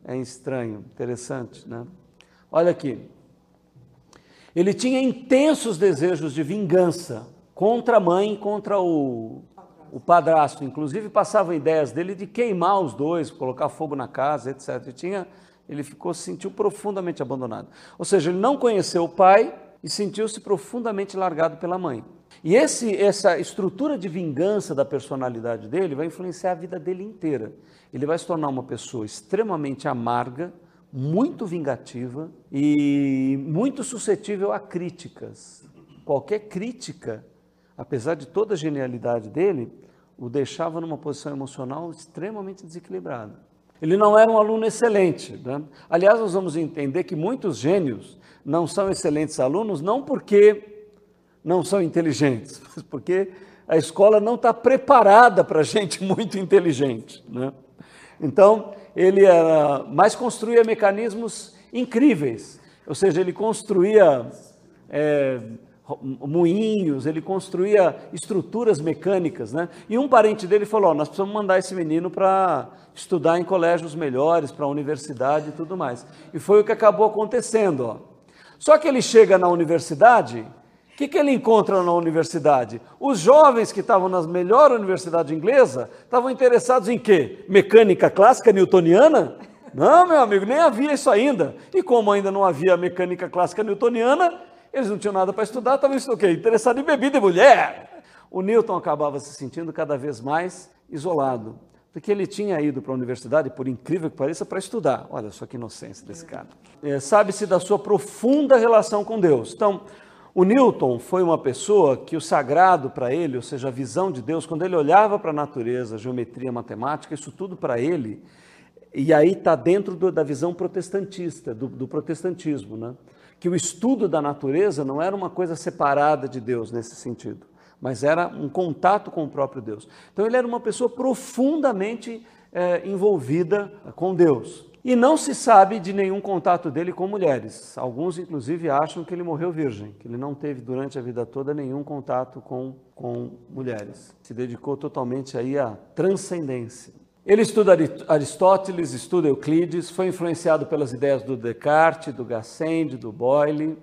É estranho, interessante, né? Olha aqui, ele tinha intensos desejos de vingança contra a mãe, contra o padrasto, inclusive passavam ideias dele de queimar os dois, colocar fogo na casa, etc. Ele se sentiu profundamente abandonado. Ou seja, ele não conheceu o pai e sentiu-se profundamente largado pela mãe. E essa estrutura de vingança da personalidade dele vai influenciar a vida dele inteira. Ele vai se tornar uma pessoa extremamente amarga, muito vingativa e muito suscetível a críticas. Qualquer crítica, apesar de toda a genialidade dele, o deixava numa posição emocional extremamente desequilibrada. Ele não era um aluno excelente, né? Aliás, nós vamos entender que muitos gênios não são excelentes alunos, não porque não são inteligentes, mas porque a escola não está preparada para gente muito inteligente, né? Então, mas construía mecanismos incríveis, ou seja, ele construía moinhos, ele construía estruturas mecânicas, né? E um parente dele falou, ó, nós precisamos mandar esse menino para estudar em colégios melhores, para a universidade e tudo mais. E foi o que acabou acontecendo, ó. Só que ele chega na universidade, o que ele encontra na universidade? Os jovens que estavam na melhor universidade inglesa estavam interessados em quê? Mecânica clássica newtoniana? Não, meu amigo, nem havia isso ainda. E como ainda não havia mecânica clássica newtoniana, eles não tinham nada para estudar, estavam interessados em bebida e mulher. O Newton acabava se sentindo cada vez mais isolado, porque ele tinha ido para a universidade, por incrível que pareça, para estudar. Olha só que inocência desse cara. É, sabe-se da sua profunda relação com Deus. Então, o Newton foi uma pessoa que o sagrado para ele, ou seja, a visão de Deus, quando ele olhava para a natureza, geometria, matemática, isso tudo para ele, e aí está dentro da visão protestantista, do protestantismo, né? Que o estudo da natureza não era uma coisa separada de Deus nesse sentido, mas era um contato com o próprio Deus. Então ele era uma pessoa profundamente envolvida com Deus. E não se sabe de nenhum contato dele com mulheres. Alguns, inclusive, acham que ele morreu virgem, que ele não teve durante a vida toda nenhum contato com mulheres. Se dedicou totalmente aí à transcendência. Ele estuda Aristóteles, estuda Euclides, foi influenciado pelas ideias do Descartes, do Gassendi, do Boyle.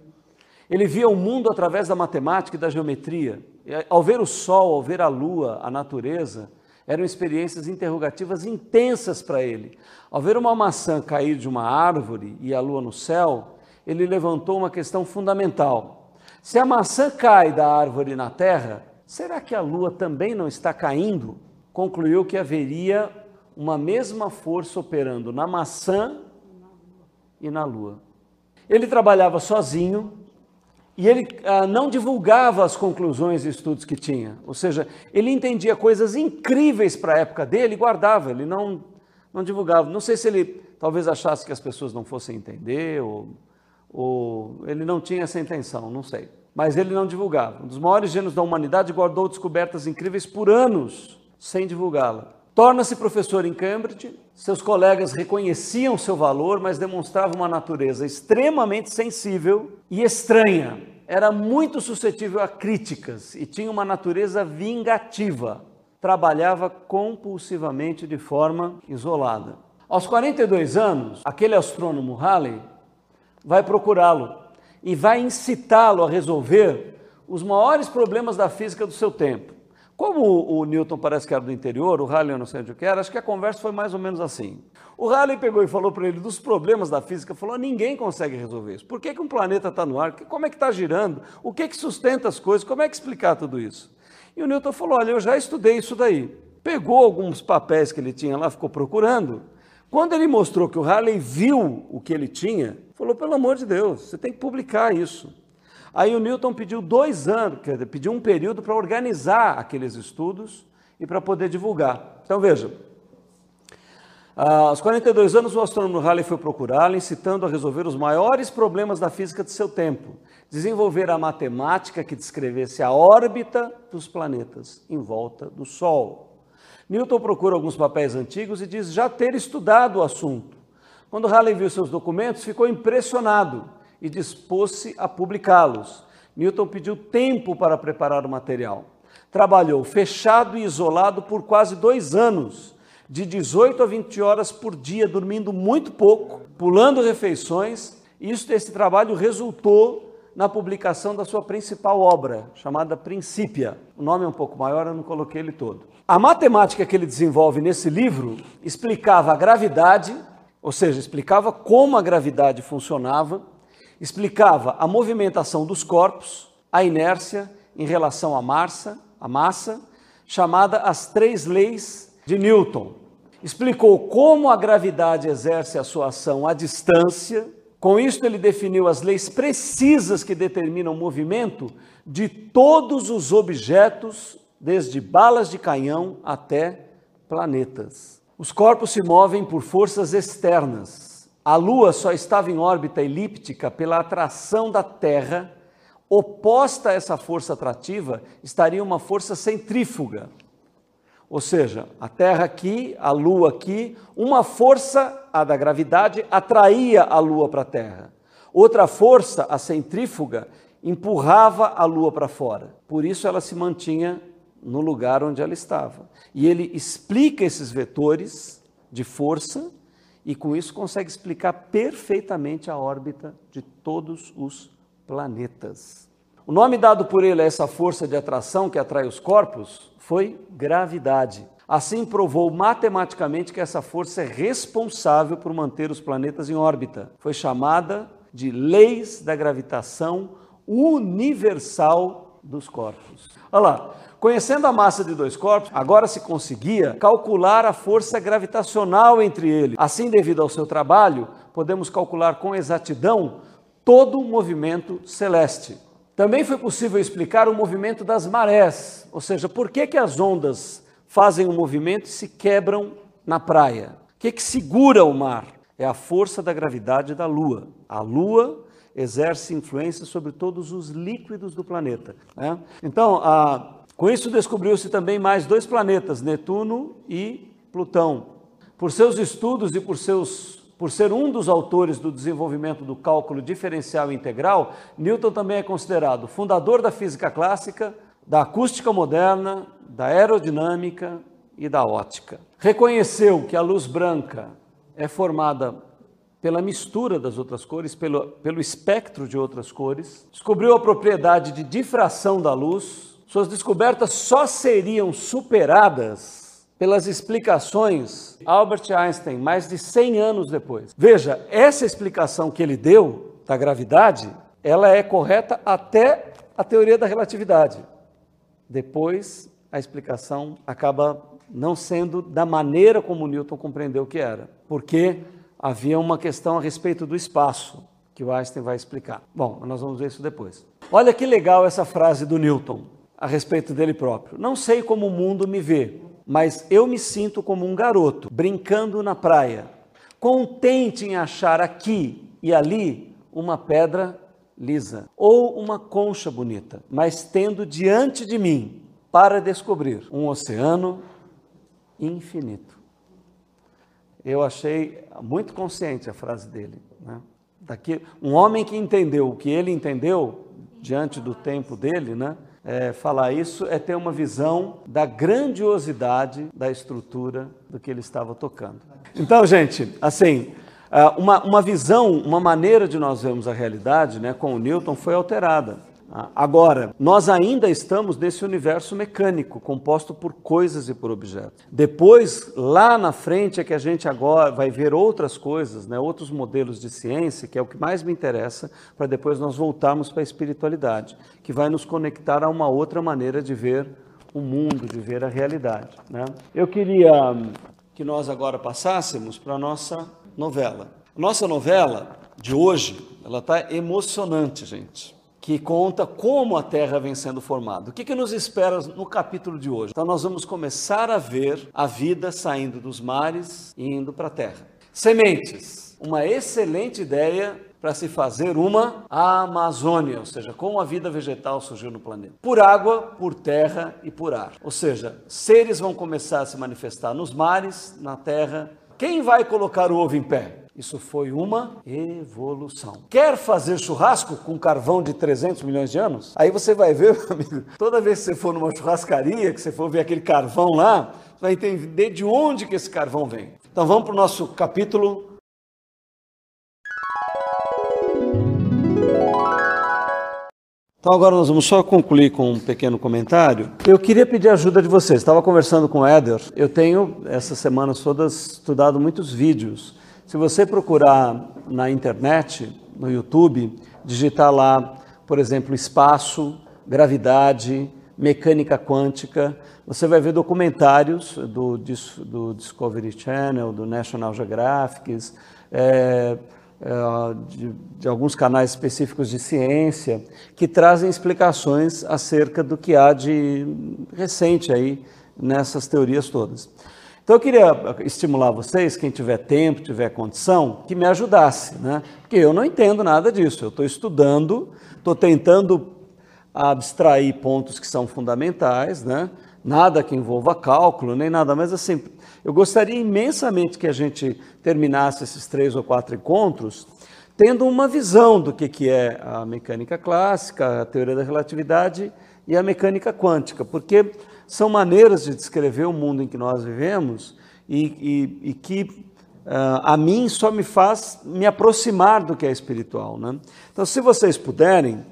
Ele via o mundo através da matemática e da geometria. E ao ver o sol, ao ver a lua, a natureza, eram experiências interrogativas intensas para ele. Ao ver uma maçã cair de uma árvore e a lua no céu, ele levantou uma questão fundamental. Se a maçã cai da árvore na terra, será que a lua também não está caindo? Concluiu que haveria uma mesma força operando na maçã e na lua. Ele trabalhava sozinho e ele não divulgava as conclusões e estudos que tinha. Ou seja, ele entendia coisas incríveis para a época dele e guardava, ele não divulgava. Não sei se ele talvez achasse que as pessoas não fossem entender ou ele não tinha essa intenção, não sei. Mas ele não divulgava. Um dos maiores gênios da humanidade guardou descobertas incríveis por anos sem divulgá-la. Torna-se professor em Cambridge, seus colegas reconheciam seu valor, mas demonstrava uma natureza extremamente sensível e estranha. Era muito suscetível a críticas e tinha uma natureza vingativa. Trabalhava compulsivamente de forma isolada. Aos 42 anos, aquele astrônomo Halley vai procurá-lo e vai incitá-lo a resolver os maiores problemas da física do seu tempo. Como o Newton parece que era do interior, o Halley eu não sei onde que era, acho que a conversa foi mais ou menos assim. O Halley pegou e falou para ele dos problemas da física, falou, ninguém consegue resolver isso. Por que que um planeta está no ar? Como é que está girando? O que que sustenta as coisas? Como é que explicar tudo isso? E o Newton falou, olha, eu já estudei isso daí. Pegou alguns papéis que ele tinha lá, ficou procurando. Quando ele mostrou que o Halley viu o que ele tinha, falou, pelo amor de Deus, você tem que publicar isso. Aí o Newton pediu 2 anos, pediu um período para organizar aqueles estudos e para poder divulgar. Então veja, aos 42 anos o astrônomo Halley foi procurá-lo, incitando a resolver os maiores problemas da física de seu tempo, desenvolver a matemática que descrevesse a órbita dos planetas em volta do Sol. Newton procura alguns papéis antigos e diz já ter estudado o assunto. Quando Halley viu seus documentos, ficou impressionado e dispôs-se a publicá-los. Newton pediu tempo para preparar o material. Trabalhou fechado e isolado por quase 2 anos, de 18 a 20 horas por dia, dormindo muito pouco, pulando refeições. Esse trabalho resultou na publicação da sua principal obra, chamada Principia. O nome é um pouco maior, eu não coloquei ele todo. A matemática que ele desenvolve nesse livro explicava a gravidade, ou seja, explicava como a gravidade funcionava, explicava a movimentação dos corpos, a inércia em relação à massa, chamada as 3 leis de Newton. Explicou como a gravidade exerce a sua ação à distância. Com isso, ele definiu as leis precisas que determinam o movimento de todos os objetos, desde balas de canhão até planetas. Os corpos se movem por forças externas. A Lua só estava em órbita elíptica pela atração da Terra. Oposta a essa força atrativa, estaria uma força centrífuga. Ou seja, a Terra aqui, a Lua aqui, uma força, a da gravidade, atraía a Lua para a Terra. Outra força, a centrífuga, empurrava a Lua para fora. Por isso ela se mantinha no lugar onde ela estava. E ele explica esses vetores de força e com isso consegue explicar perfeitamente a órbita de todos os planetas. O nome dado por ele a essa força de atração que atrai os corpos foi gravidade. Assim provou matematicamente que essa força é responsável por manter os planetas em órbita. Foi chamada de leis da gravitação universal dos corpos. Olha lá, conhecendo a massa de dois corpos, agora se conseguia calcular a força gravitacional entre eles. Assim, devido ao seu trabalho, podemos calcular com exatidão todo o movimento celeste. Também foi possível explicar o movimento das marés, ou seja, por que que as ondas fazem um movimento e se quebram na praia? O que que segura o mar? É a força da gravidade da Lua. A Lua exerce influência sobre todos os líquidos do planeta, né? Então, com isso descobriu-se também mais dois planetas, Netuno e Plutão. Por seus estudos e por ser um dos autores do desenvolvimento do cálculo diferencial integral, Newton também é considerado fundador da física clássica, da acústica moderna, da aerodinâmica e da ótica. Reconheceu que a luz branca é formada pela mistura das outras cores, pelo espectro de outras cores. Descobriu a propriedade de difração da luz. Suas descobertas só seriam superadas pelas explicações Albert Einstein, mais de 100 anos depois. Veja, essa explicação que ele deu da gravidade, ela é correta até a teoria da relatividade. Depois, a explicação acaba não sendo da maneira como Newton compreendeu que era, porque havia uma questão a respeito do espaço, que o Einstein vai explicar. Bom, nós vamos ver isso depois. Olha que legal essa frase do Newton, a respeito dele próprio. Não sei como o mundo me vê, mas eu me sinto como um garoto, brincando na praia, contente em achar aqui e ali uma pedra lisa ou uma concha bonita, mas tendo diante de mim, para descobrir, um oceano infinito. Eu achei muito consciente a frase dele, né? Daqui, um homem que entendeu o que ele entendeu diante do tempo dele, né? Falar isso é ter uma visão da grandiosidade da estrutura do que ele estava tocando. Então, gente, assim, uma visão, uma maneira de nós vermos a realidade, né, com o Newton foi alterada. Agora, nós ainda estamos nesse universo mecânico, composto por coisas e por objetos. Depois, lá na frente, é que a gente agora vai ver outras coisas, né, outros modelos de ciência, que é o que mais me interessa, para depois nós voltarmos para a espiritualidade, que vai nos conectar a uma outra maneira de ver o mundo, de ver a realidade, né? Eu queria que nós agora passássemos para a nossa novela. Nossa novela de hoje, ela está emocionante, gente, que conta como a Terra vem sendo formada. O que que nos espera no capítulo de hoje? Então nós vamos começar a ver a vida saindo dos mares e indo para a Terra. Sementes, uma excelente ideia para se fazer uma Amazônia, ou seja, como a vida vegetal surgiu no planeta. Por água, por terra e por ar. Ou seja, seres vão começar a se manifestar nos mares, na terra. Quem vai colocar o ovo em pé? Isso foi uma evolução. Quer fazer churrasco com carvão de 300 milhões de anos? Aí você vai ver, meu amigo, toda vez que você for numa churrascaria, que você for ver aquele carvão lá, você vai entender de onde que esse carvão vem. Então vamos para o nosso capítulo. Então agora nós vamos só concluir com um pequeno comentário. Eu queria pedir a ajuda de vocês. Estava conversando com o Éder. Eu tenho, essas semanas todas, estudado muitos vídeos. Se você procurar na internet, no YouTube, digitar lá, por exemplo, espaço, gravidade, mecânica quântica, você vai ver documentários do Discovery Channel, do National Geographic, de alguns canais específicos de ciência, que trazem explicações acerca do que há de recente aí nessas teorias todas. Então eu queria estimular vocês, quem tiver tempo, tiver condição, que me ajudasse, né? Porque eu não entendo nada disso, eu estou estudando, estou tentando abstrair pontos que são fundamentais, né? Nada que envolva cálculo, nem nada, mas assim, eu gostaria imensamente que a gente terminasse esses 3 ou 4 encontros tendo uma visão do que é a mecânica clássica, a teoria da relatividade e a mecânica quântica, porque são maneiras de descrever o mundo em que nós vivemos e que a mim só me faz me aproximar do que é espiritual, né? Então, se vocês puderem,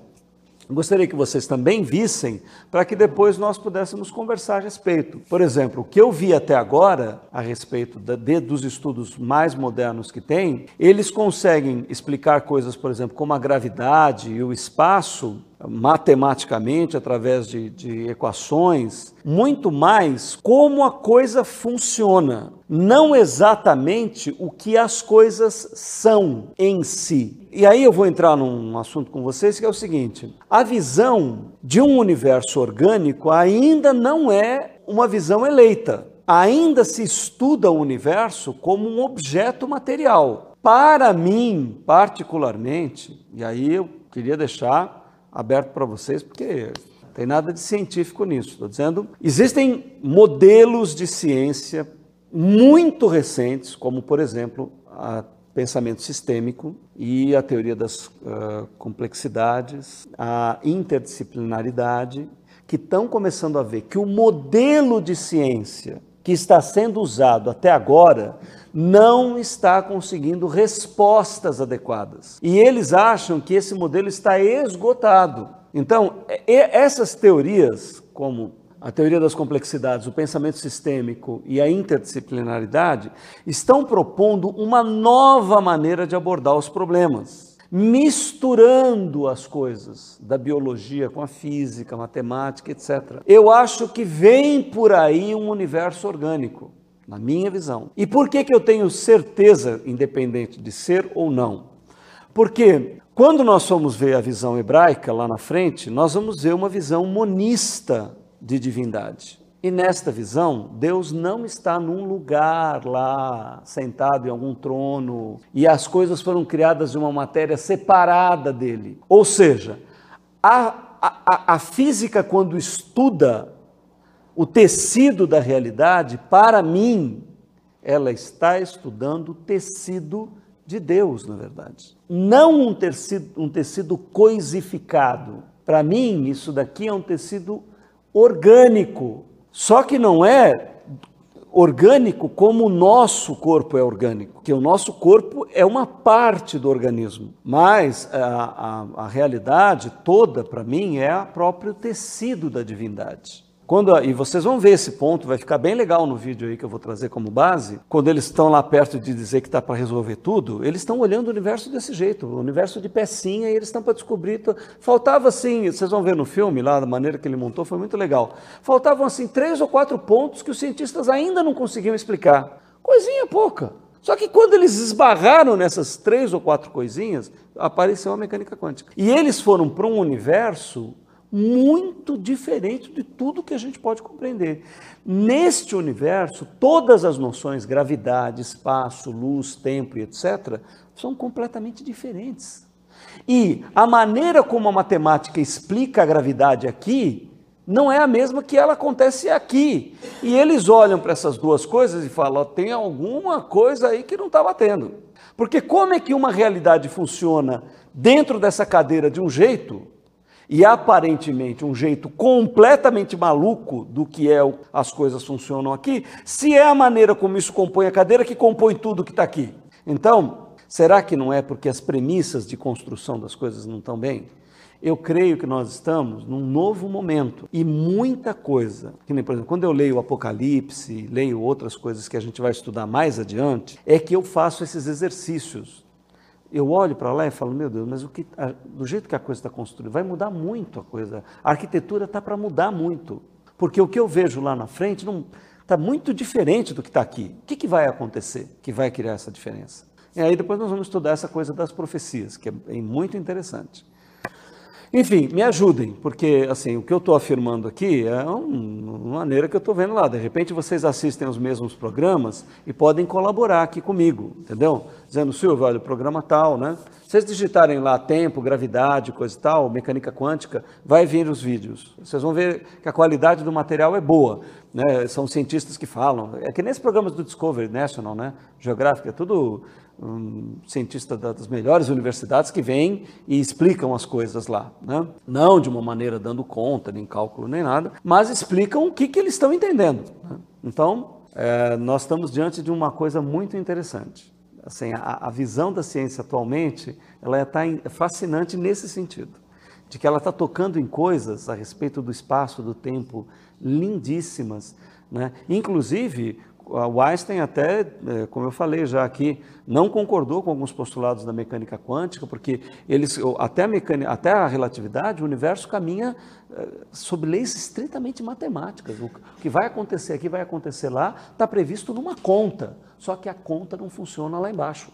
gostaria que vocês também vissem, para que depois nós pudéssemos conversar a respeito. Por exemplo, o que eu vi até agora, a respeito dos estudos mais modernos que tem, eles conseguem explicar coisas, por exemplo, como a gravidade e o espaço, matematicamente, através de equações, muito mais como a coisa funciona, não exatamente o que as coisas são em si. E aí eu vou entrar num assunto com vocês que é o seguinte: a visão de um universo orgânico ainda não é uma visão eleita. Ainda se estuda o universo como um objeto material. Para mim, particularmente, e aí eu queria deixar aberto para vocês, porque não tem nada de científico nisso. Estou dizendo, existem modelos de ciência muito recentes, como, por exemplo, o pensamento sistêmico e a teoria das complexidades, a interdisciplinaridade, que estão começando a ver que o modelo de ciência que está sendo usado até agora não está conseguindo respostas adequadas. E eles acham que esse modelo está esgotado. Então, essas teorias, como a teoria das complexidades, o pensamento sistêmico e a interdisciplinaridade, estão propondo uma nova maneira de abordar os problemas, misturando as coisas da biologia com a física, matemática, etc. Eu acho que vem por aí um universo orgânico, na minha visão. E por que eu tenho certeza, independente de ser ou não? Porque quando nós formos ver a visão hebraica lá na frente, nós vamos ver uma visão monista de divindade. E nesta visão, Deus não está num lugar lá, sentado em algum trono, e as coisas foram criadas de uma matéria separada dele. Ou seja, a física, quando estuda o tecido da realidade, para mim, ela está estudando o tecido de Deus, na verdade. Não um tecido coisificado. Para mim, isso daqui é um tecido orgânico. Só que não é orgânico como o nosso corpo é orgânico, que o nosso corpo é uma parte do organismo. Mas a realidade toda, para mim, é o próprio tecido da divindade. E vocês vão ver esse ponto, vai ficar bem legal no vídeo aí que eu vou trazer como base. Quando eles estão lá perto de dizer que está para resolver tudo, eles estão olhando o universo desse jeito, o universo de pecinha, e eles estão para descobrir. Faltava assim, vocês vão ver no filme lá, da maneira que ele montou, foi muito legal. Faltavam assim 3 ou 4 pontos que os cientistas ainda não conseguiam explicar. Coisinha pouca. Só que quando eles esbarraram nessas 3 ou 4 coisinhas, apareceu a mecânica quântica. E eles foram para um universo muito diferente de tudo que a gente pode compreender. Neste universo, todas as noções, gravidade, espaço, luz, tempo e etc., são completamente diferentes. E a maneira como a matemática explica a gravidade aqui, não é a mesma que ela acontece aqui. E eles olham para essas duas coisas e falam, ó, tem alguma coisa aí que não está batendo. Porque como é que uma realidade funciona dentro dessa cadeira de um jeito, e aparentemente um jeito completamente maluco do que é as coisas funcionam aqui, se é a maneira como isso compõe a cadeira que compõe tudo que está aqui? Então, será que não é porque as premissas de construção das coisas não estão bem? Eu creio que nós estamos num novo momento e muita coisa, que nem, por exemplo, quando eu leio o Apocalipse, leio outras coisas que a gente vai estudar mais adiante, é que eu faço esses exercícios. Eu olho para lá e falo, meu Deus, mas do jeito que a coisa está construída, vai mudar muito a coisa. A arquitetura está para mudar muito, porque o que eu vejo lá na frente está muito diferente do que está aqui. O que vai acontecer que vai criar essa diferença? E aí depois nós vamos estudar essa coisa das profecias, que é muito interessante. Enfim, me ajudem, porque assim, o que eu estou afirmando aqui é uma maneira que eu estou vendo lá. De repente vocês assistem os mesmos programas e podem colaborar aqui comigo, entendeu? Dizendo, Silvio, olha, o programa tal, né? Se vocês digitarem lá tempo, gravidade, coisa e tal, mecânica quântica, vai vir os vídeos. Vocês vão ver que a qualidade do material é boa. né? São cientistas que falam. É que nesses programas do Discovery National, né? Geographic, é tudo cientista das melhores universidades que vêm e explicam as coisas lá, né? Não de uma maneira dando conta, nem cálculo, nem nada, mas explicam o que, que eles estão entendendo, né? Então, nós estamos diante de uma coisa muito interessante. Assim, a visão da ciência atualmente, ela está fascinante nesse sentido, de que ela está tocando em coisas a respeito do espaço, do tempo, lindíssimas, né? Inclusive, o Einstein até, como eu falei já aqui, não concordou com alguns postulados da mecânica quântica, porque eles, até a relatividade, o universo caminha sob leis estritamente matemáticas. O que vai acontecer aqui, vai acontecer lá, está previsto numa conta, só que a conta não funciona lá embaixo.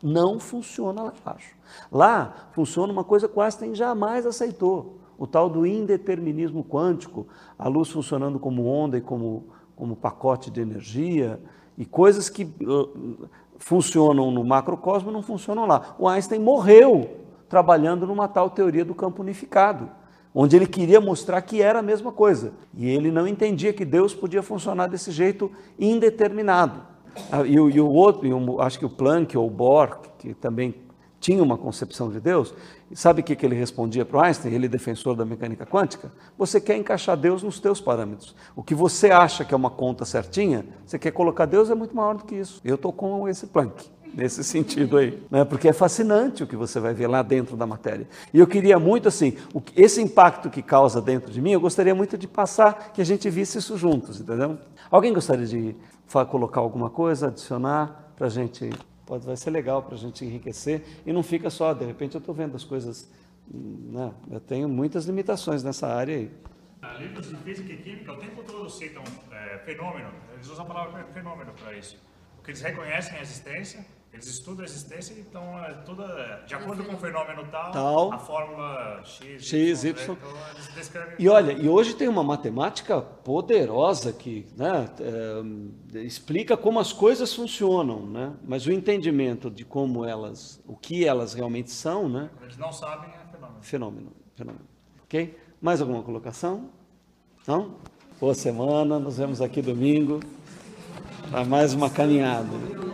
Não funciona lá embaixo. Lá funciona uma coisa que o Einstein jamais aceitou, o tal do indeterminismo quântico, a luz funcionando como onda e como pacote de energia, e coisas que funcionam no macrocosmo não funcionam lá. O Einstein morreu trabalhando numa tal teoria do campo unificado, onde ele queria mostrar que era a mesma coisa, e ele não entendia que Deus podia funcionar desse jeito indeterminado. Acho que o Planck ou o Bohr, que também tinha uma concepção de Deus, e sabe o que ele respondia para o Einstein, ele defensor da mecânica quântica? Você quer encaixar Deus nos teus parâmetros. O que você acha que é uma conta certinha, você quer colocar Deus é muito maior do que isso. Eu estou com esse Planck, nesse sentido aí, né? Porque é fascinante o que você vai ver lá dentro da matéria. E eu queria muito, assim, esse impacto que causa dentro de mim, eu gostaria muito de passar, que a gente visse isso juntos, entendeu? Alguém gostaria de colocar alguma coisa, adicionar para a gente... Vai ser legal para a gente enriquecer e não fica só, de repente eu estou vendo as coisas, né? Eu tenho muitas limitações nessa área aí. Livros de física e química o tempo todo citam fenômeno, eles usam a palavra fenômeno para isso, porque eles reconhecem a existência, eles estudam a existência e estão de acordo com o fenômeno tal, a fórmula X, Y, então eles descrevem. E olha, e hoje tem uma matemática poderosa que, né, explica como as coisas funcionam, né? Mas o entendimento de como elas, o que elas realmente são, né? Eles não sabem, é fenômeno. Fenômeno. Ok? Mais alguma colocação? Não? Boa semana, nos vemos aqui domingo para mais uma caminhada.